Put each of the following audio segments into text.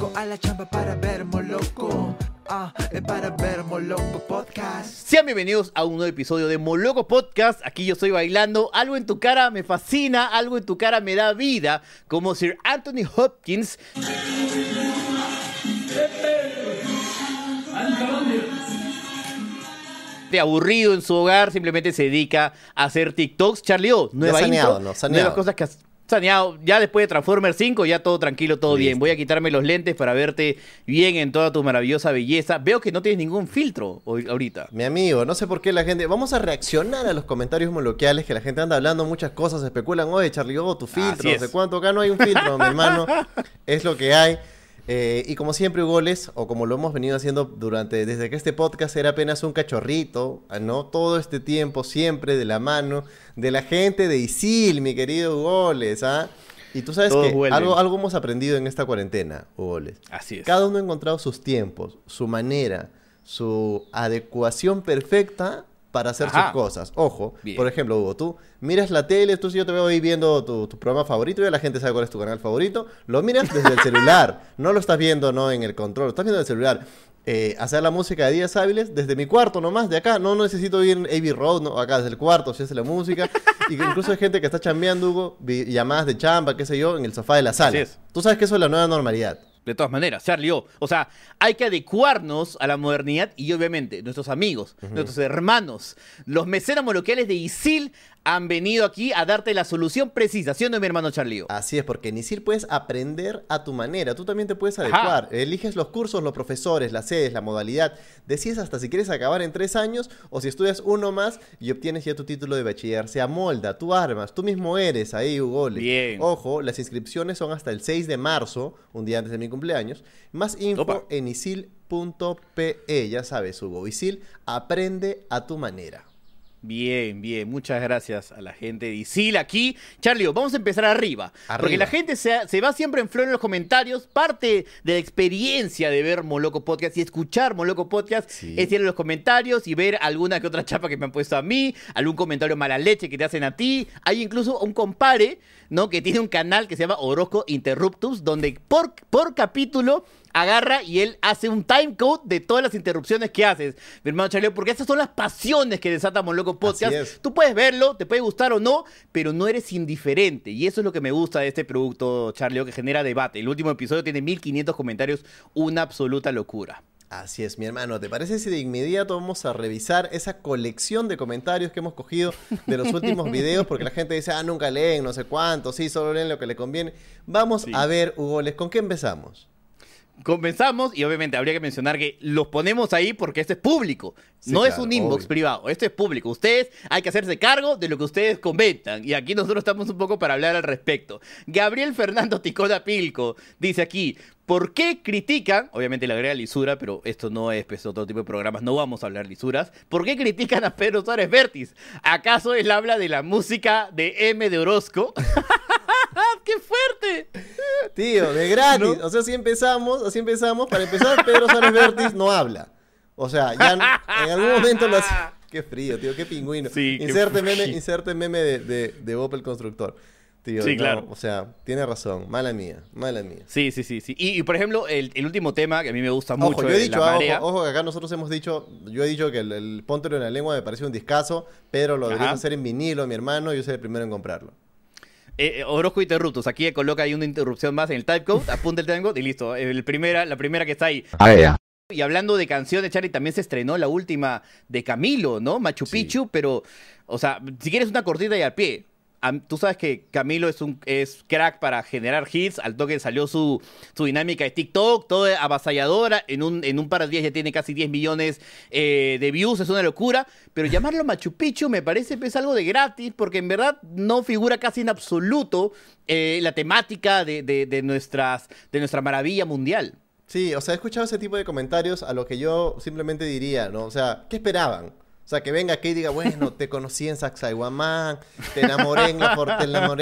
Llego a la chamba para ver Moloco. Para ver Moloco Podcast. Sean bienvenidos a un nuevo episodio de Moloco Podcast. Aquí yo estoy bailando. Algo en tu cara me fascina, algo en tu cara me da vida. Como Sir Anthony Hopkins. Aburrido en su hogar, simplemente se dedica a hacer TikToks. Charlie O, nueva saneado, intro, nuevas cosas que has saneado. Ya después de Transformer 5, ya todo tranquilo, todo bien. Voy a quitarme los lentes para verte bien en toda tu maravillosa belleza. Veo que no tienes ningún filtro hoy, ahorita. Mi amigo, no sé por qué la gente... Vamos a reaccionar a los comentarios moloquiales, que la gente anda hablando muchas cosas, especulan. Oye, Charlie O, tu filtro, no sé cuánto. Acá no hay un filtro, mi hermano. Es lo que hay. Y como siempre, goles, o como lo hemos venido haciendo desde que este podcast era apenas un cachorrito, ¿no? Todo este tiempo, siempre de la mano de la gente de Isil, mi querido Goles, ¿ah? Y tú sabes que algo hemos aprendido en esta cuarentena, Goles. Así es. Cada uno ha encontrado sus tiempos, su manera, su adecuación perfecta para hacer sus cosas. Ojo, por ejemplo, Hugo, tú miras la tele, tú, si yo te veo ahí viendo tu programa favorito, ya la gente sabe cuál es tu canal favorito, lo miras desde el celular, no lo estás viendo en el control, lo estás viendo en el celular. Hacer la música de Días Hábiles desde mi cuarto nomás, de acá, no necesito ir en Abbey Road, no, acá desde el cuarto se hace la música. Y incluso hay gente que está chambeando, Hugo, llamadas de chamba, qué sé yo, en el sofá de la sala. Tú sabes que eso es la nueva normalidad. De todas maneras, Charlie O. O sea, hay que adecuarnos a la modernidad y obviamente nuestros amigos, nuestros hermanos, los mecenas moloquiales de Isil han venido aquí a darte la solución precisa, ¿sí o no, mi hermano Charlie O? Así es, porque en Isil puedes aprender a tu manera, tú también te puedes adecuar. Eliges los cursos, los profesores, las sedes, la modalidad, decides hasta si quieres acabar en 3 años o si estudias uno más y obtienes ya tu título de bachiller. Se amolda, tú armas, tú mismo eres ahí, Hugo. Bien. Ojo, las inscripciones son hasta el 6 de marzo, un día antes de mi cumpleaños. Más info en isil.pe, ya sabes, Hugo. Isil, aprende a tu manera. Bien, bien. Muchas gracias a la gente de Isil aquí. Charlie, vamos a empezar arriba. Porque la gente se va siempre en flor en los comentarios. Parte de la experiencia de ver Moloco Podcast y escuchar Moloco Podcast es ir en los comentarios y ver alguna que otra chapa que me han puesto a mí, algún comentario mala leche que te hacen a ti. Hay incluso un compare, ¿no?, que tiene un canal que se llama Orozco Interruptus, donde por capítulo agarra y él hace un timecode de todas las interrupciones que haces, mi hermano Charlie, porque esas son las pasiones que desata Moloco Podcast. Tú puedes verlo, te puede gustar o no, pero no eres indiferente, y eso es lo que me gusta de este producto, Charlie, que genera debate. El último episodio tiene 1500 comentarios, una absoluta locura. Así es, mi hermano. ¿Te parece si de inmediato vamos a revisar esa colección de comentarios que hemos cogido de los últimos videos? Porque la gente dice, nunca leen, no sé cuánto, solo leen lo que le conviene. Vamos a ver, Hugo, ¿con qué empezamos? Comenzamos, y obviamente habría que mencionar que los ponemos ahí porque esto es público. No es un inbox privado, esto es público. Ustedes hay que hacerse cargo de lo que ustedes comentan, y aquí nosotros estamos un poco para hablar al respecto. Gabriel Fernando Ticona Pilco dice aquí: ¿por qué critican? Obviamente le agrega lisura, pero esto no es otro tipo de programas, no vamos a hablar lisuras. ¿Por qué critican a Pedro Suárez Vértiz? ¿Acaso él habla de la música de M de Orozco? ¡Qué fuerte! Tío, de gratis. ¿No? O sea, así empezamos. Para empezar, Pedro Suárez Vértiz no habla. O sea, ya en algún momento lo hace. Qué frío, tío, qué pingüino. Sí, inserte meme de Bob el Constructor. Tío, sí, no, claro. O sea, tiene razón. Mala mía. Sí. Y por ejemplo, el último tema que a mí me gusta mucho es la marea. Ojo, que acá nosotros hemos dicho, yo he dicho que el Póntelo en la Lengua me pareció un discazo, pero lo deberíamos hacer en vinilo, mi hermano, y yo seré el primero en comprarlo. Orozco Interruptus, aquí coloca ahí una interrupción más en el timecode, apunta el timecode y listo, la primera que está ahí. Y hablando de canciones, Charlie, también se estrenó la última de Camilo, ¿no? Machu Picchu, pero, o sea, si quieres una cortita y al pie, tú sabes que Camilo es crack para generar hits. Al toque salió su dinámica de TikTok, toda avasalladora, en un par de días ya tiene casi 10 millones de views, es una locura, pero llamarlo Machu Picchu me parece es algo de gratis, porque en verdad no figura casi en absoluto la temática de nuestra maravilla mundial. Sí, o sea, he escuchado ese tipo de comentarios, a lo que yo simplemente diría, ¿no? O sea, ¿qué esperaban? O sea, que venga aquí y diga, bueno, te conocí en Sacsayhuamán, te enamoré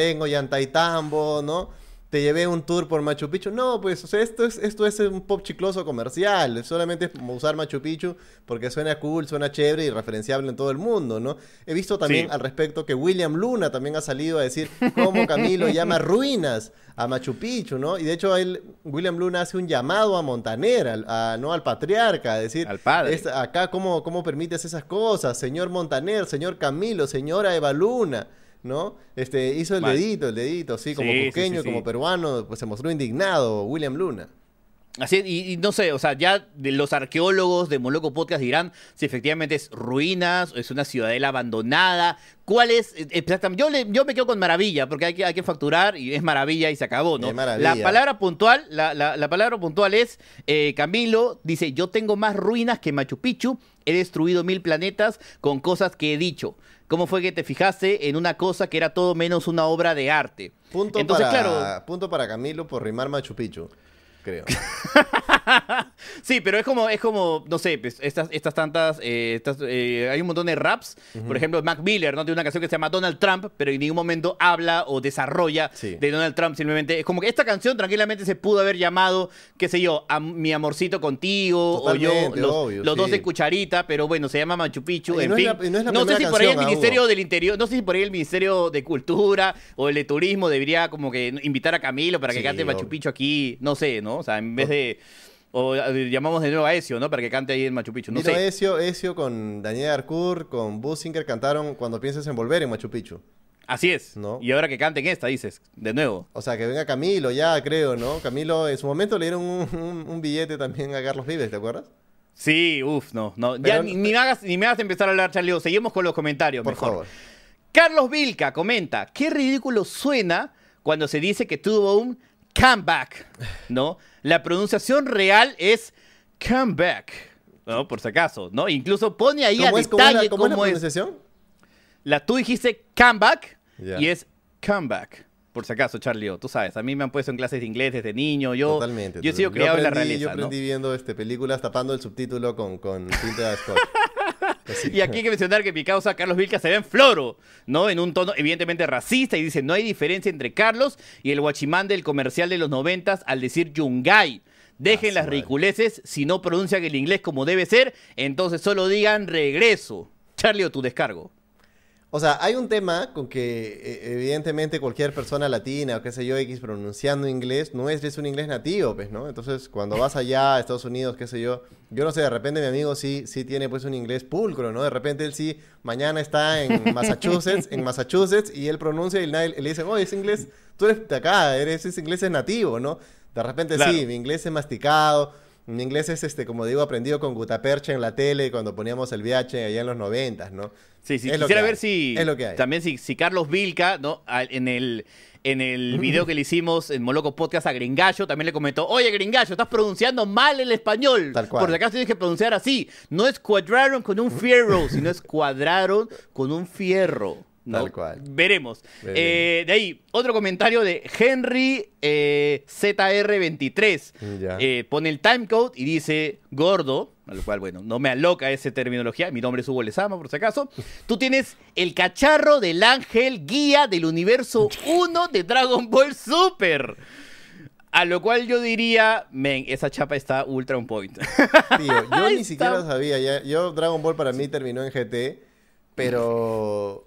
en Ollantaytambo, ¿no? te llevé un tour por Machu Picchu. No, pues, o sea, esto es un pop chicloso comercial. Solamente es usar Machu Picchu porque suena cool, suena chévere y referenciable en todo el mundo, ¿no? He visto también al respecto que William Luna también ha salido a decir cómo Camilo llama ruinas a Machu Picchu, ¿no? Y de hecho, William Luna hace un llamado a Montaner, al patriarca, a decir... Al padre. Acá, ¿cómo permites esas cosas? Señor Montaner, señor Camilo, señora Eva Luna... ¿no? Hizo el dedito, sí, como cusqueño, como peruano, pues se mostró indignado William Luna. Así, y no sé, o sea, ya los arqueólogos de Moloco Podcast dirán si efectivamente es ruinas, es una ciudadela abandonada, cuál es exactamente. Yo me quedo con maravilla, porque hay que facturar y es maravilla y se acabó, ¿no? La palabra puntual, la palabra puntual es, Camilo dice, yo tengo más ruinas que Machu Picchu, he destruido 1000 planetas con cosas que he dicho. ¿Cómo fue que te fijaste en una cosa que era todo menos una obra de arte? Punto para Camilo por rimar Machu Picchu, creo. Sí, pero es como no sé, pues, hay un montón de raps. Por ejemplo, Mac Miller, ¿no? Tiene una canción que se llama Donald Trump, pero en ningún momento habla o desarrolla de Donald Trump. Simplemente es como que esta canción tranquilamente se pudo haber llamado, qué sé yo, a mi amorcito contigo. Totalmente, o yo, los dos de cucharita, pero bueno, se llama Machu Picchu. En fin, no sé si por ahí el Ministerio del Interior, no sé si por ahí el Ministerio de Cultura o el de Turismo debería como que invitar a Camilo para que cante Machu Picchu aquí, no sé, ¿no? O sea, en vez de... O llamamos de nuevo a Ezio, ¿no? Para que cante ahí en Machu Picchu. No sé. Ezio con Daniel Arcur, con Businger cantaron Cuando pienses en volver en Machu Picchu. Así es, ¿no? Y ahora que canten esta, dices, de nuevo. O sea, que venga Camilo ya, creo, ¿no? Camilo, en su momento le dieron un billete también a Carlos Vives, ¿te acuerdas? Sí, uff, no. Pero, ya ni me hagas empezar a hablar, Charlie. Seguimos con los comentarios, por favor. Carlos Vilca comenta, qué ridículo suena cuando se dice que tuvo un comeback, ¿no? La pronunciación real es comeback, ¿no? Por si acaso, ¿no? Incluso pone ahí a detalle cómo es. Tú dijiste comeback y es comeback. Por si acaso, Charlie, tú sabes, a mí me han puesto en clases de inglés desde niño. Yo he sido criado en la realeza. Yo aprendí viendo películas tapando el subtítulo con tinta de Scott. Sí. Y aquí hay que mencionar que mi causa Carlos Vilca se ve en floro, ¿no? En un tono evidentemente racista y dice, no hay diferencia entre Carlos y el guachimán del comercial de los 90 al decir Yungay. Dejen las ridiculeces, si no pronuncian el inglés como debe ser, entonces solo digan regreso. Charlie, o tu descargo. O sea, hay un tema con que evidentemente cualquier persona latina o qué sé yo, X, pronunciando inglés, no es un inglés nativo, pues, ¿no? Entonces, cuando vas allá a Estados Unidos, qué sé yo, no sé, de repente mi amigo sí tiene pues un inglés pulcro, ¿no? De repente él sí, mañana está en Massachusetts, y él pronuncia y le dicen, oye, ese inglés, tú eres de acá, ese inglés es nativo, ¿no? De repente sí, mi inglés es masticado. Mi inglés es, como digo, aprendido con gutapercha en la tele cuando poníamos el VH allá en los 90, ¿no? Sí, sí, quisiera ver si... Es lo que hay. También si Carlos Vilca, ¿no? En el video que le hicimos en Moloco Podcast a Gringallo, también le comentó, oye, Gringallo, estás pronunciando mal el español. Tal cual. Por si acaso tienes que pronunciar así. No es cuadraron con un fierro, sino es cuadraron con un fierro. ¿No? Tal cual. Veremos. De ahí, otro comentario de Henry ZR23. Pone el timecode y dice, gordo, a lo cual, bueno, no me aloca esa terminología. Mi nombre es Hugo Lezama, por si acaso. Tú tienes el cacharro del ángel guía del universo 1 de Dragon Ball Super. A lo cual yo diría, men, esa chapa está ultra on point. Tío, yo ni siquiera sabía. Dragon Ball para mí terminó en GT, pero...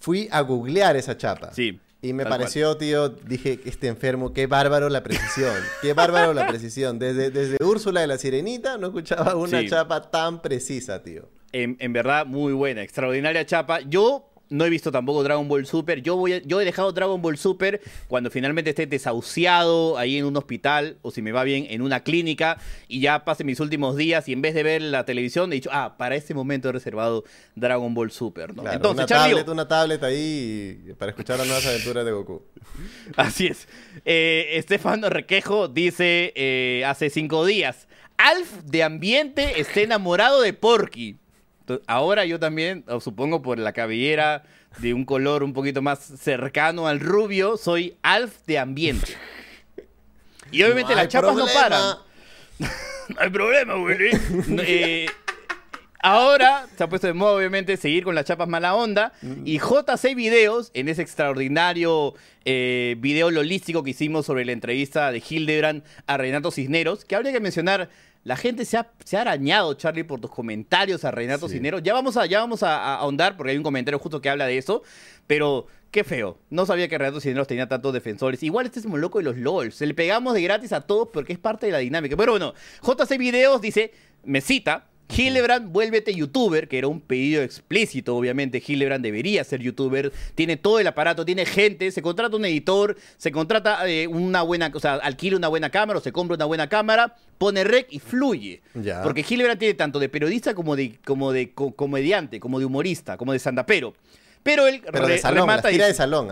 Fui a googlear esa chapa. Sí. Y me pareció, tío, dije, este enfermo, qué bárbaro la precisión. Qué bárbaro la precisión. Desde Úrsula de la Sirenita no escuchaba una chapa tan precisa, tío. En verdad, muy buena, extraordinaria chapa. Yo no he visto tampoco Dragon Ball Super. Yo he dejado Dragon Ball Super cuando finalmente esté desahuciado ahí en un hospital, o si me va bien, en una clínica, y ya pase mis últimos días y en vez de ver la televisión he dicho, para este momento he reservado Dragon Ball Super, ¿no? Claro, entonces, una tablet ahí para escuchar las nuevas aventuras de Goku. Así es. Estefano Requejo dice, hace 5 días, Alf de ambiente está enamorado de Porky. Ahora yo también, supongo por la cabellera de un color un poquito más cercano al rubio, soy Alf de ambiente. Y obviamente las chapas no paran. No hay problema, Willy. Ahora se ha puesto de moda, obviamente, seguir con las chapas mala onda. Y JC Videos, en ese extraordinario video lolístico que hicimos sobre la entrevista de Hildebrandt a Renato Cisneros, que habría que mencionar, la gente se ha arañado, Charlie, por tus comentarios a Renato Cisneros. Ya vamos a ahondar, porque hay un comentario justo que habla de eso, pero... qué feo. No sabía que Renato Cisneros tenía tantos defensores. Igual este es un loco de los LOLs. Se le pegamos de gratis a todos porque es parte de la dinámica. Pero bueno, JC Videos dice, me cita, Hildebrandt, vuélvete youtuber, que era un pedido explícito, obviamente. Hildebrandt debería ser youtuber. Tiene todo el aparato, tiene gente, se contrata un editor, se contrata una buena, o sea, alquila una buena cámara o se compra una buena cámara, pone rec y fluye. Ya. Porque Hildebrandt tiene tanto de periodista como de comediante, como de humorista, como de sandapero. Pero él remata y de salón,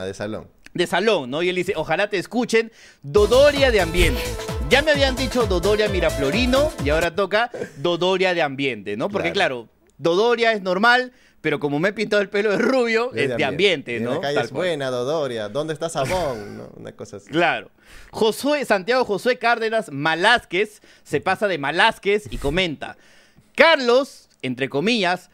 ¿no? Y él dice, ojalá te escuchen, Dodoria de ambiente. Ya me habían dicho Dodoria Miraflorino y ahora toca Dodoria de ambiente, ¿no? Porque claro, Dodoria es normal, pero como me he pintado el pelo de rubio, es de ambiente, ¿no? La calle es buena, Dodoria. ¿Dónde está Sabón? ¿No? Una cosa así. Claro. Santiago Josué Cárdenas Malásquez se pasa de Malásquez y comenta, Carlos, entre comillas,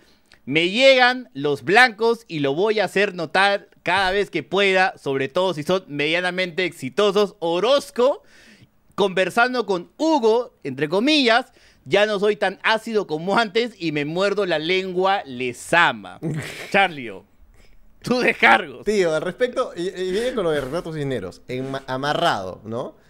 me llegan los blancos y lo voy a hacer notar cada vez que pueda, sobre todo si son medianamente exitosos. Orozco, conversando con Hugo, entre comillas, ya no soy tan ácido como antes y me muerdo la lengua, les ama. Charlio, tú descargos. Tío, al respecto, y viene con lo de Renato Cisneros, amarrado, ¿no?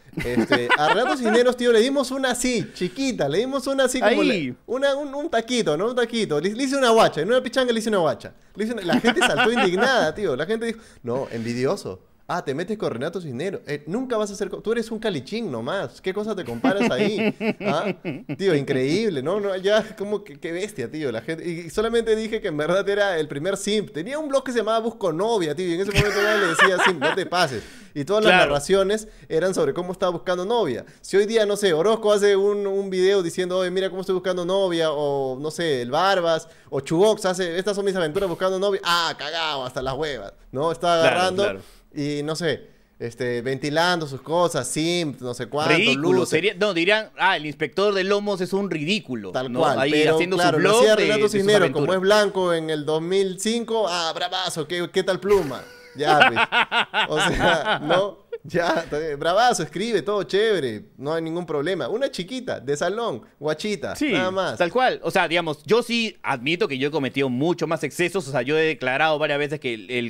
A Renato Cisneros, tío, le dimos una así, chiquita, le dimos una así como un taquito, ¿no? Un taquito, le hice una guacha, en una pichanga le hice una guacha. La gente saltó indignada, tío. La gente dijo, no, envidioso. Ah, te metes con Renato Cisneros. Nunca vas a ser... Tú eres un calichín nomás. ¿Qué cosa te comparas ahí? ¿Ah? Tío, increíble, ¿no? Ya, como que qué bestia, tío. La gente... Y solamente dije que en verdad era el primer simp. Tenía un blog que se llamaba Busco Novia, tío. Y en ese momento nadie le decía simp, no te pases. Y todas las narraciones eran sobre cómo estaba buscando novia. Si hoy día, no sé, Orozco hace un video diciendo, oye, mira cómo estoy buscando novia, o no sé, el Barbas, o Chubox hace, estas son mis aventuras buscando novia. Ah, cagado, hasta las huevas, ¿no? Está agarrando... Y no sé, ventilando sus cosas, simp, no sé cuánto, ridículo, sería, no, dirían, ah, el inspector de lomos es un ridículo. Tal cual, ahí pero, haciendo claro, su blog lo hacía Renato Cisneros, como es blanco en el 2005, ah, bravazo, ¿qué tal pluma? Ya, pues, o sea, ¿no? Ya, bravazo, escribe, todo chévere, no hay ningún problema. Una chiquita, de salón, guachita, sí, nada más. Tal cual, o sea, digamos, yo sí admito que yo he cometido mucho más excesos. O sea, yo he declarado varias veces que vi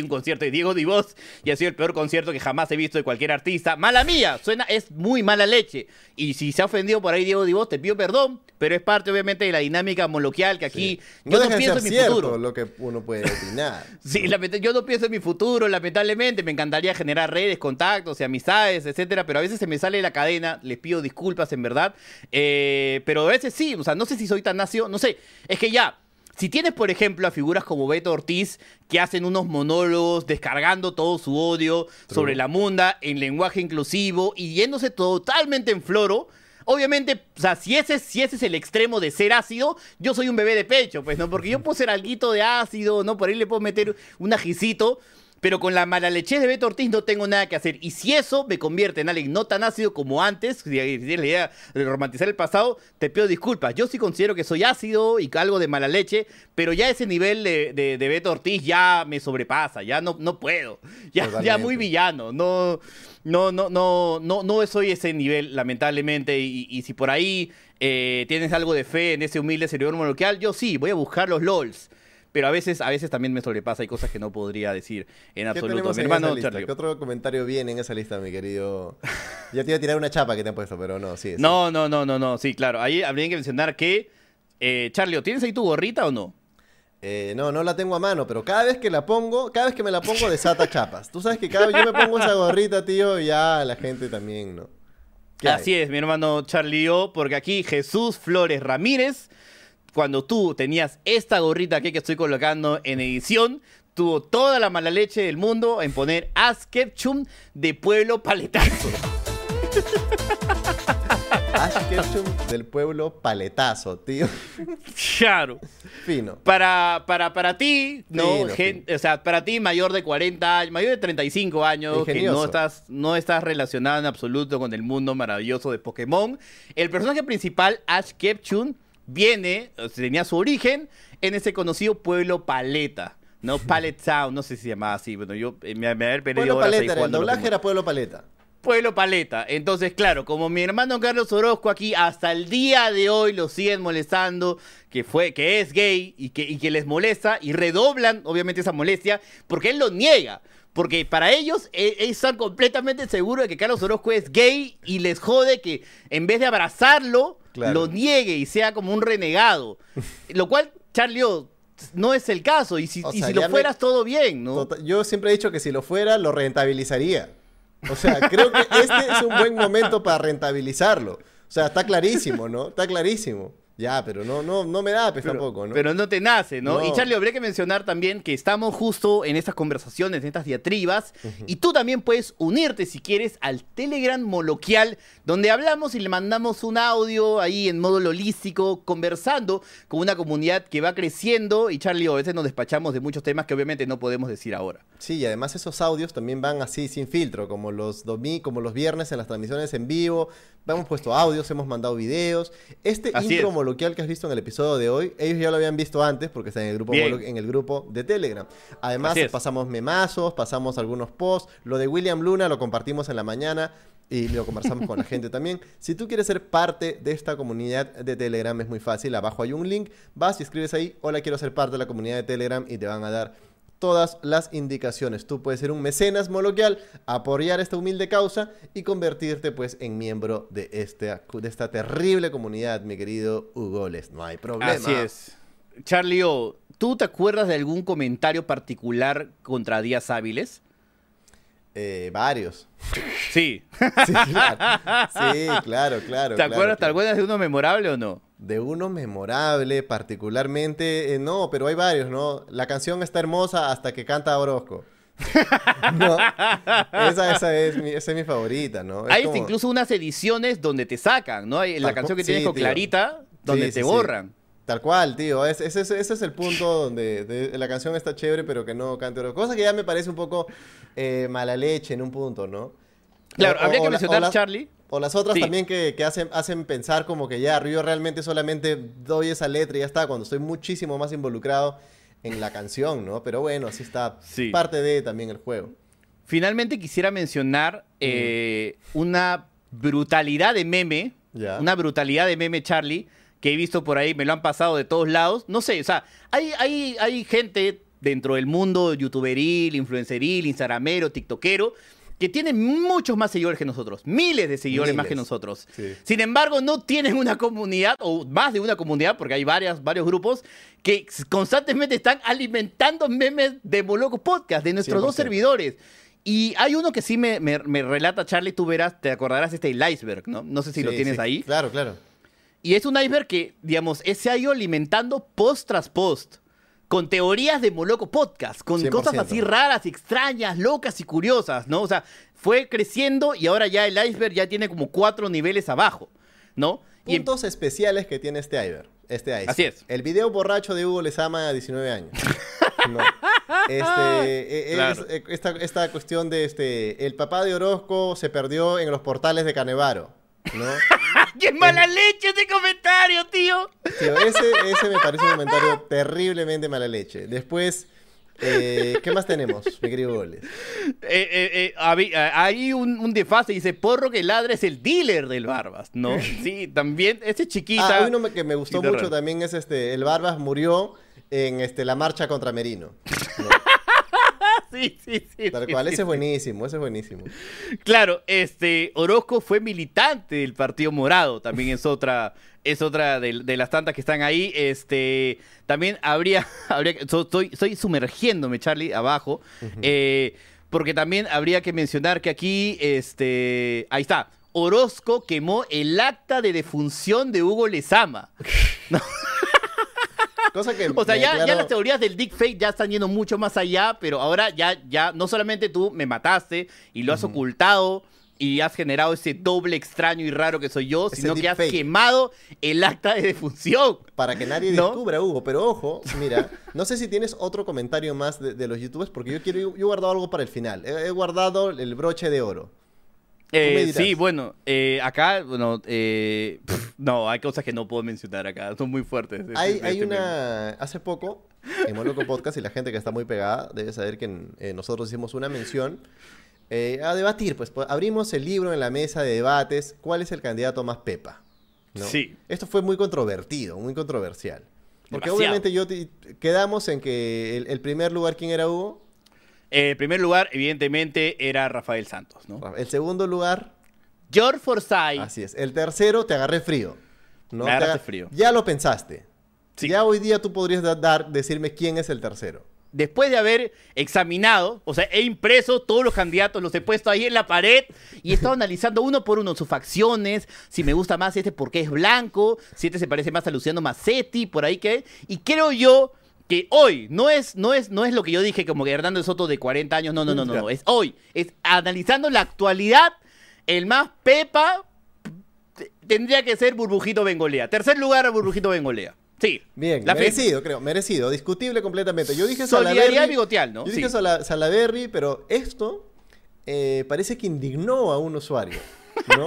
un concierto de Diego Divos y ha sido el peor concierto que jamás he visto de cualquier artista. Mala mía, es muy mala leche. Y si se ha ofendido por ahí Diego Divos, te pido perdón, pero es parte obviamente de la dinámica moloquial que aquí... Sí. Yo no pienso en mi futuro. Lo que uno puede opinar. Sí, yo no pienso en mi futuro, lamentablemente. Me encantaría generar redes, contactos y amistades, etcétera, pero a veces se me sale la cadena, les pido disculpas en verdad, pero a veces sí, o sea, no sé si soy tan nacio, no sé, es que ya, si tienes por ejemplo a figuras como Beto Ortiz que hacen unos monólogos descargando todo su odio sobre la munda en lenguaje inclusivo y yéndose totalmente en floro, obviamente, o sea, si ese es el extremo de ser ácido, yo soy un bebé de pecho, pues, ¿no? Porque yo puedo ser alguito de ácido, ¿no? Por ahí le puedo meter un ajicito, pero con la mala leche de Beto Ortiz no tengo nada que hacer. Y si eso me convierte en alguien no tan ácido como antes, si es la idea de romantizar el pasado, te pido disculpas. Yo sí considero que soy ácido y algo de mala leche, pero ya ese nivel de Beto Ortiz ya me sobrepasa, ya no puedo. Ya muy villano, no soy ese nivel, lamentablemente. Y si por ahí tienes algo de fe en ese humilde servidor moloquial, yo sí, voy a buscar los LOLs. Pero a veces también me sobrepasa, hay cosas que no podría decir en absoluto. Mi hermano Charlie. ¿Qué otro comentario viene en esa lista, mi querido? Ya te iba a tirar una chapa que te han puesto, pero no, sí. No, sí, claro. Ahí habría que mencionar que... Charlie, ¿tienes ahí tu gorrita o no? No la tengo a mano, pero cada vez que la pongo, cada vez que me la pongo desata chapas. Tú sabes que cada vez que yo me pongo esa gorrita, tío, ya la gente también, ¿no? Así es, mi hermano Charlie, porque aquí Jesús Flores Ramírez... Cuando tú tenías esta gorrita aquí que estoy colocando en edición, tuvo toda la mala leche del mundo en poner Ash Ketchum de Pueblo Paletazo. Ash Ketchum del Pueblo Paletazo, tío. Claro. Fino. Para ti, ¿no? O sea, para ti mayor de 40 años, mayor de 35 años, ingenioso, que no estás relacionado en absoluto con el mundo maravilloso de Pokémon. El personaje principal, Ash Ketchum, viene, tenía su origen en ese conocido pueblo Paleta, ¿no? Pallet Town, no sé si se llamaba así, bueno, yo me había perdido horas ahí jugando. El doblaje era Pueblo Paleta. Pueblo Paleta. Entonces, claro, como mi hermano Carlos Orozco aquí hasta el día de hoy lo siguen molestando, que es gay y que les molesta y redoblan obviamente esa molestia porque él lo niega. Porque para ellos están completamente seguros de que Carlos Orozco es gay y les jode que en vez de abrazarlo, claro, lo niegue y sea como un renegado. Lo cual, Charlie, no es el caso. Y si lo fueras, todo bien, ¿no? Yo siempre he dicho que si lo fuera, lo rentabilizaría. O sea, creo que este es un buen momento para rentabilizarlo. O sea, está clarísimo, ¿no? Está clarísimo. Ya, pero no me da, pues, tampoco, ¿no? Pero no te nace, ¿no? Y Charlie, habría que mencionar también que estamos justo en estas conversaciones, en estas diatribas, y tú también puedes unirte, si quieres, al Telegram Moloquial, donde hablamos y le mandamos un audio ahí en modo holístico, conversando con una comunidad que va creciendo, y Charlie, a veces nos despachamos de muchos temas que obviamente no podemos decir ahora. Sí, y además esos audios también van así, sin filtro, como los viernes en las transmisiones en vivo. Hemos puesto audios, hemos mandado videos. Este intro moloquial que has visto en el episodio de hoy, ellos ya lo habían visto antes porque está en el grupo, de Telegram. Además, pasamos memazos, pasamos algunos posts. Lo de William Luna lo compartimos en la mañana y lo conversamos con la gente también. Si tú quieres ser parte de esta comunidad de Telegram, es muy fácil. Abajo hay un link. Vas y escribes ahí, hola, quiero ser parte de la comunidad de Telegram, y te van a dar todas las indicaciones. Tú puedes ser un mecenas moloquial, apoyar esta humilde causa y convertirte, pues, en miembro de esta terrible comunidad, mi querido Hugoles. No hay problema. Así es. Charlie O, ¿tú te acuerdas de algún comentario particular contra Días Hábiles? Varios. Sí. Sí, claro. Sí, claro. ¿Te acuerdas de uno memorable o no? De uno memorable, particularmente, no, pero hay varios, ¿no? La canción está hermosa hasta que canta Orozco. No, esa es mi favorita, ¿no? Hay como incluso unas ediciones donde te sacan, ¿no? La canción que tienes con Clarita, donde te borran. Sí. Tal cual, tío. Ese es el punto donde la canción está chévere, pero que no cante Orozco. Cosa que ya me parece un poco mala leche en un punto, ¿no? Claro, habría que mencionar, Charlie. O las otras también que hacen pensar como que ya, yo realmente solamente doy esa letra y ya está, cuando estoy muchísimo más involucrado en la canción, ¿no? Pero bueno, así está parte de también el juego. Finalmente quisiera mencionar una brutalidad de meme, Charlie, que he visto por ahí, me lo han pasado de todos lados. No sé, o sea, hay gente dentro del mundo youtuberil, influenceril, instagramero, tiktokero, que tienen muchos más seguidores que nosotros, miles de seguidores más que nosotros. Sí. Sin embargo, no tienen una comunidad, o más de una comunidad, porque hay varios grupos, que constantemente están alimentando memes de Moloco Podcast, de nuestros 100%. Dos servidores. Y hay uno que sí me relata, Charlie, tú verás, te acordarás, el iceberg, ¿no? No sé si lo tienes ahí. Claro, claro. Y es un iceberg que, digamos, se ha ido alimentando post tras post, con teorías de Moloco Podcast, con 100%. Cosas así raras, extrañas, locas y curiosas, ¿no? O sea, fue creciendo y ahora ya el iceberg ya tiene como 4 niveles abajo, ¿no? Puntos especiales que tiene este iceberg. Así es. El video borracho de Hugo Lezama a 19 años. No. Claro. Esta cuestión de el papá de Orozco se perdió en los portales de Canevaro, ¿no? ¡Qué mala leche ese comentario, tío! Tío, ese me parece un comentario terriblemente mala leche. Después, ¿qué más tenemos, mi querido Goles? Hay un desfase, dice, porro que ladra es el dealer del Barbas, ¿no? Sí, también, ese chiquita. Ah, uno que me gustó mucho raro también es el Barbas murió en la marcha contra Merino, ¿no? Sí. Tal cual, ese es buenísimo, Claro, Orozco fue militante del Partido Morado, también es otra de las tantas que están ahí. También estoy sumergiéndome, Charlie, abajo, porque también habría que mencionar que aquí, ahí está, Orozco quemó el acta de defunción de Hugo Lezama. No. Cosa que ya las teorías del deepfake ya están yendo mucho más allá, pero ahora ya no solamente tú me mataste y lo has ocultado y has generado ese doble extraño y raro que soy yo, sino que has quemado el acta de defunción. Para que nadie descubra, Hugo. Pero ojo, mira, no sé si tienes otro comentario más de los youtubers, porque yo he guardado algo para el final. He guardado el broche de oro. Acá, No, hay cosas que no puedo mencionar acá, son muy fuertes. Hace poco, en Moloco Podcast, y la gente que está muy pegada debe saber que nosotros hicimos una mención a debatir. Pues abrimos el libro en la mesa de debates, ¿cuál es el candidato más pepa? ¿No? Sí. Esto fue muy controvertido, muy controversial. Porque obviamente quedamos en que el primer lugar, ¿quién era, Hugo? El primer lugar, evidentemente, era Rafael Santos, ¿no? El segundo lugar... George Forsyth. Así es. El tercero, te agarré frío, ¿no? Me agarraste frío. Ya lo pensaste. Sí. Ya hoy día tú podrías decirme quién es el tercero. Después de haber examinado, o sea, he impreso todos los candidatos, los he puesto ahí en la pared y he estado analizando uno por uno sus facciones, si me gusta más este porque es blanco, si este se parece más a Luciano Massetti, por ahí que... Y creo yo que hoy, no es lo que yo dije como que Hernando Soto de 40 años, no, es hoy, es analizando la actualidad, el más pepa tendría que ser Burbujito Bengolea. Tercer lugar a Burbujito Bengolea. Sí, bien, merecido, creo, merecido, discutible completamente. Yo dije Salaberry, bigotial, ¿no? Yo dije Salaberry, pero esto parece que indignó a un usuario, ¿no?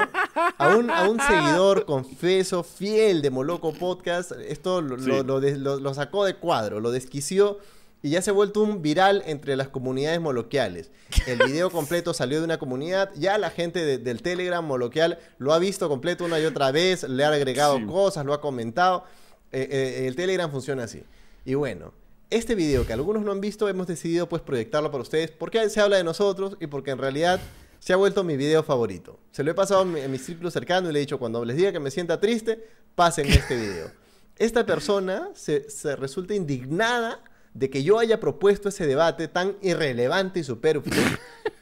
a un seguidor, confeso, fiel de Moloco Podcast. Esto lo sacó de cuadro, lo desquició y ya se ha vuelto un viral entre las comunidades moloquiales. El video completo salió de una comunidad, ya la gente del Telegram Moloquial lo ha visto completo una y otra vez, le ha agregado cosas, lo ha comentado. El Telegram funciona así. Y bueno, este video que algunos no han visto, hemos decidido pues proyectarlo para ustedes porque se habla de nosotros y porque en realidad se ha vuelto mi video favorito. Se lo he pasado en mi círculo cercano y le he dicho, cuando les diga que me sienta triste, pasen este video. Esta persona se resulta indignada de que yo haya propuesto ese debate tan irrelevante y superfluo.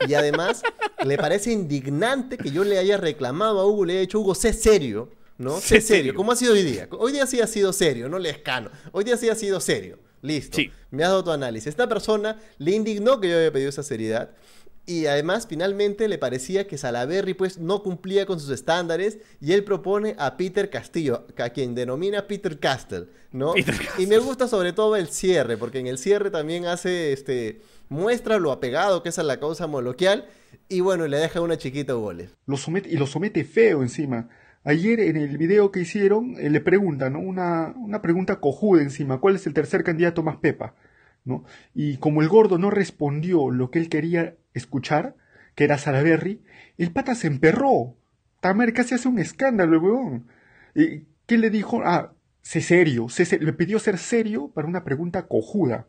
Y además, le parece indignante que yo le haya reclamado a Hugo, le haya dicho, Hugo, sé serio. ¿No? Sé serio. ¿Cómo ha sido hoy día? Hoy día sí ha sido serio, no le escano. Hoy día sí ha sido serio. Listo. Sí. Me has dado tu análisis. Esta persona le indignó que yo había pedido esa seriedad. Y además, finalmente, le parecía que Salaberry, pues, no cumplía con sus estándares. Y él propone a Peter Castillo, a quien denomina Peter Castle, ¿no? Peter Castle. Y me gusta sobre todo el cierre, porque en el cierre también hace, muestra lo apegado que es a la causa moloquial. Y bueno, le deja una chiquita goles. Lo somete feo encima. Ayer en el video que hicieron le preguntan, ¿no? Una pregunta cojuda encima, ¿cuál es el tercer candidato más pepa? ¿No? Y como el gordo no respondió lo que él quería escuchar, que era Salaberry, el pata se emperró. Tamer casi hace un escándalo, el huevón. ¿Qué le dijo? Ah, sé serio. Le pidió ser serio para una pregunta cojuda.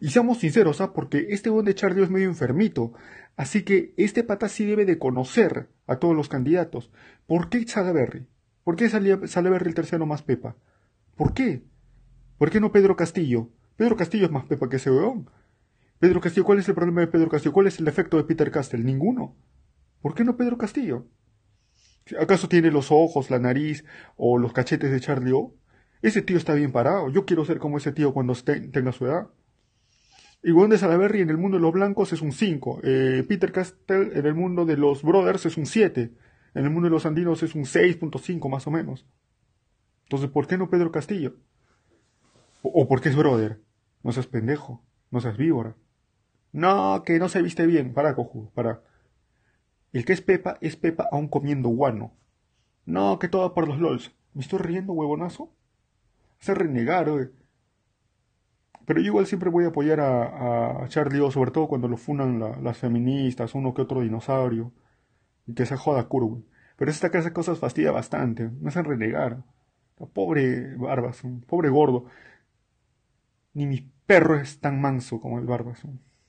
Y seamos sinceros, ¿ah? Porque este huevón de Charlie es medio enfermito. Así que este pata sí debe de conocer a todos los candidatos. ¿Por qué Salaberry? ¿Por qué Salaberry el tercero más pepa? ¿Por qué? ¿Por qué no Pedro Castillo? Pedro Castillo es más pepa que ese huevón. Pedro Castillo, ¿cuál es el problema de Pedro Castillo? ¿Cuál es el defecto de Peter Castle? Ninguno. ¿Por qué no Pedro Castillo? ¿Acaso tiene los ojos, la nariz o los cachetes de Charlie O? Ese tío está bien parado. Yo quiero ser como ese tío cuando tenga su edad. Y huevón de Salaberry en el mundo de los blancos es un 5. Peter Castle en el mundo de los brothers es un 7. En el mundo de los andinos es un 6.5 más o menos. Entonces, ¿por qué no Pedro Castillo? ¿O por qué es brother? No seas pendejo. No seas víbora. No, que no se viste bien. Para, cojudo, para. El que es pepa aún comiendo guano. No, que todo por los lols. ¿Me estoy riendo, huevonazo? Hacer renegar, oye. Pero yo igual siempre voy a apoyar a Charlie O, sobre todo cuando lo funan las feministas, uno que otro dinosaurio. Y que se joda Curve. Pero esta clase de cosas fastidia bastante. Me hacen renegar. Pobre Barbas, pobre gordo. Ni mi perro es tan manso como el Barbas.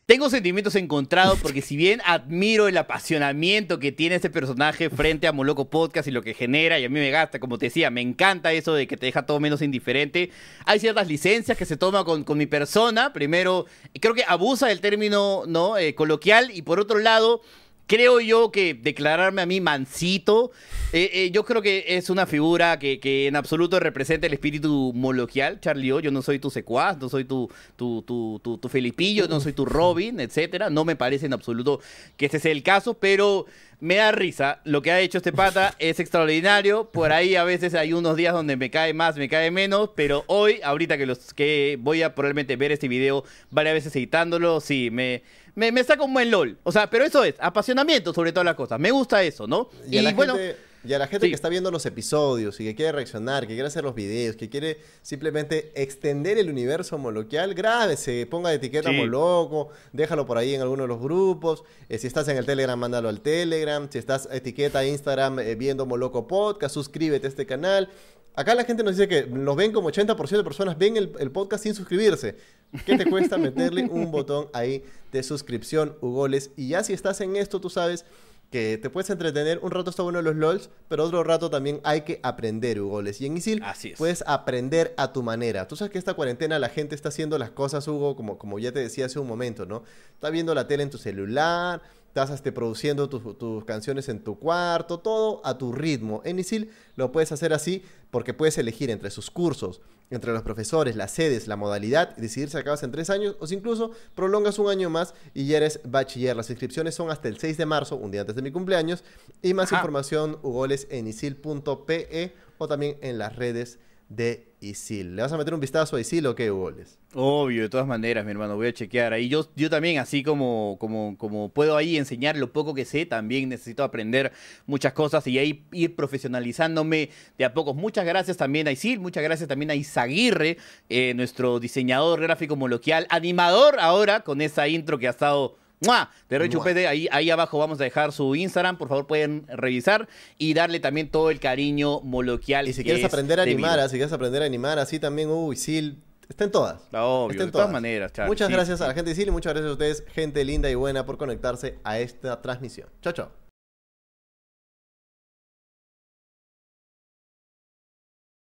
Tengo sentimientos encontrados porque si bien admiro el apasionamiento que tiene este personaje frente a Moloco Podcast y lo que genera, y a mí me gasta, como te decía, me encanta eso de que te deja todo menos indiferente, hay ciertas licencias que se toma con mi persona. Primero, creo que abusa del término, ¿no? Coloquial, y por otro lado... Creo yo que declararme a mí mansito, yo creo que es una figura que en absoluto representa el espíritu moloquial, Charlie O. Yo no soy tu secuaz, no soy tu Felipillo, no soy tu Robin, etcétera. No me parece en absoluto que este sea el caso, pero me da risa. Lo que ha hecho este pata es extraordinario. Por ahí a veces hay unos días donde me cae más, me cae menos, pero hoy, ahorita que voy a probablemente ver este video varias veces editándolo, sí, me saca un buen LOL. O sea, pero eso es apasionamiento sobre todas las cosas. Me gusta eso, ¿no? Y bueno, gente, Y a la gente que está viendo los episodios y que quiere reaccionar, que quiere hacer los videos, que quiere simplemente extender el universo moloquial, grábese, ponga de etiqueta Moloco, déjalo por ahí en alguno de los grupos. Si estás en el Telegram, mándalo al Telegram. Si estás etiqueta Instagram viendo Moloco Podcast, suscríbete a este canal. Acá la gente nos dice que nos ven como 80% de personas ven el podcast sin suscribirse. ¿Qué te cuesta meterle un botón ahí de suscripción, Hugoles? Y ya si estás en esto, tú sabes que te puedes entretener. Un rato está bueno los LOLs, pero otro rato también hay que aprender, Hugoles. Y en Isil puedes aprender a tu manera. Tú sabes que esta cuarentena la gente está haciendo las cosas, Hugo, como ya te decía hace un momento, ¿no? Está viendo la tele en tu celular, estás produciendo tus canciones en tu cuarto, todo a tu ritmo. En Isil lo puedes hacer así porque puedes elegir entre sus cursos, entre los profesores, las sedes, la modalidad, y decidir si acabas en 3 años o si incluso prolongas un año más y ya eres bachiller. Las inscripciones son hasta el 6 de marzo, un día antes de mi cumpleaños. Y más información, Hugoles, en isil.pe o también en las redes de Isil. ¿Le vas a meter un vistazo a Isil o qué, Hugoles? Obvio, de todas maneras, mi hermano, voy a chequear. Ahí yo también, así como puedo ahí enseñar lo poco que sé, también necesito aprender muchas cosas y ahí ir profesionalizándome de a pocos. Muchas gracias también a Isil, muchas gracias también a Isaguirre, nuestro diseñador gráfico moloquial, animador ahora con esa intro que ha estado... ¡Mua! De Rechupete, ahí abajo vamos a dejar su Instagram, por favor pueden revisar y darle también todo el cariño moloquial. Y si quieres aprender a animar, si quieres aprender a animar, así también, Isil, está en todas. Obvio, está en todas maneras, Charlie. Muchas gracias a la gente de Isil y muchas gracias a ustedes, gente linda y buena, por conectarse a esta transmisión. Chao, chao.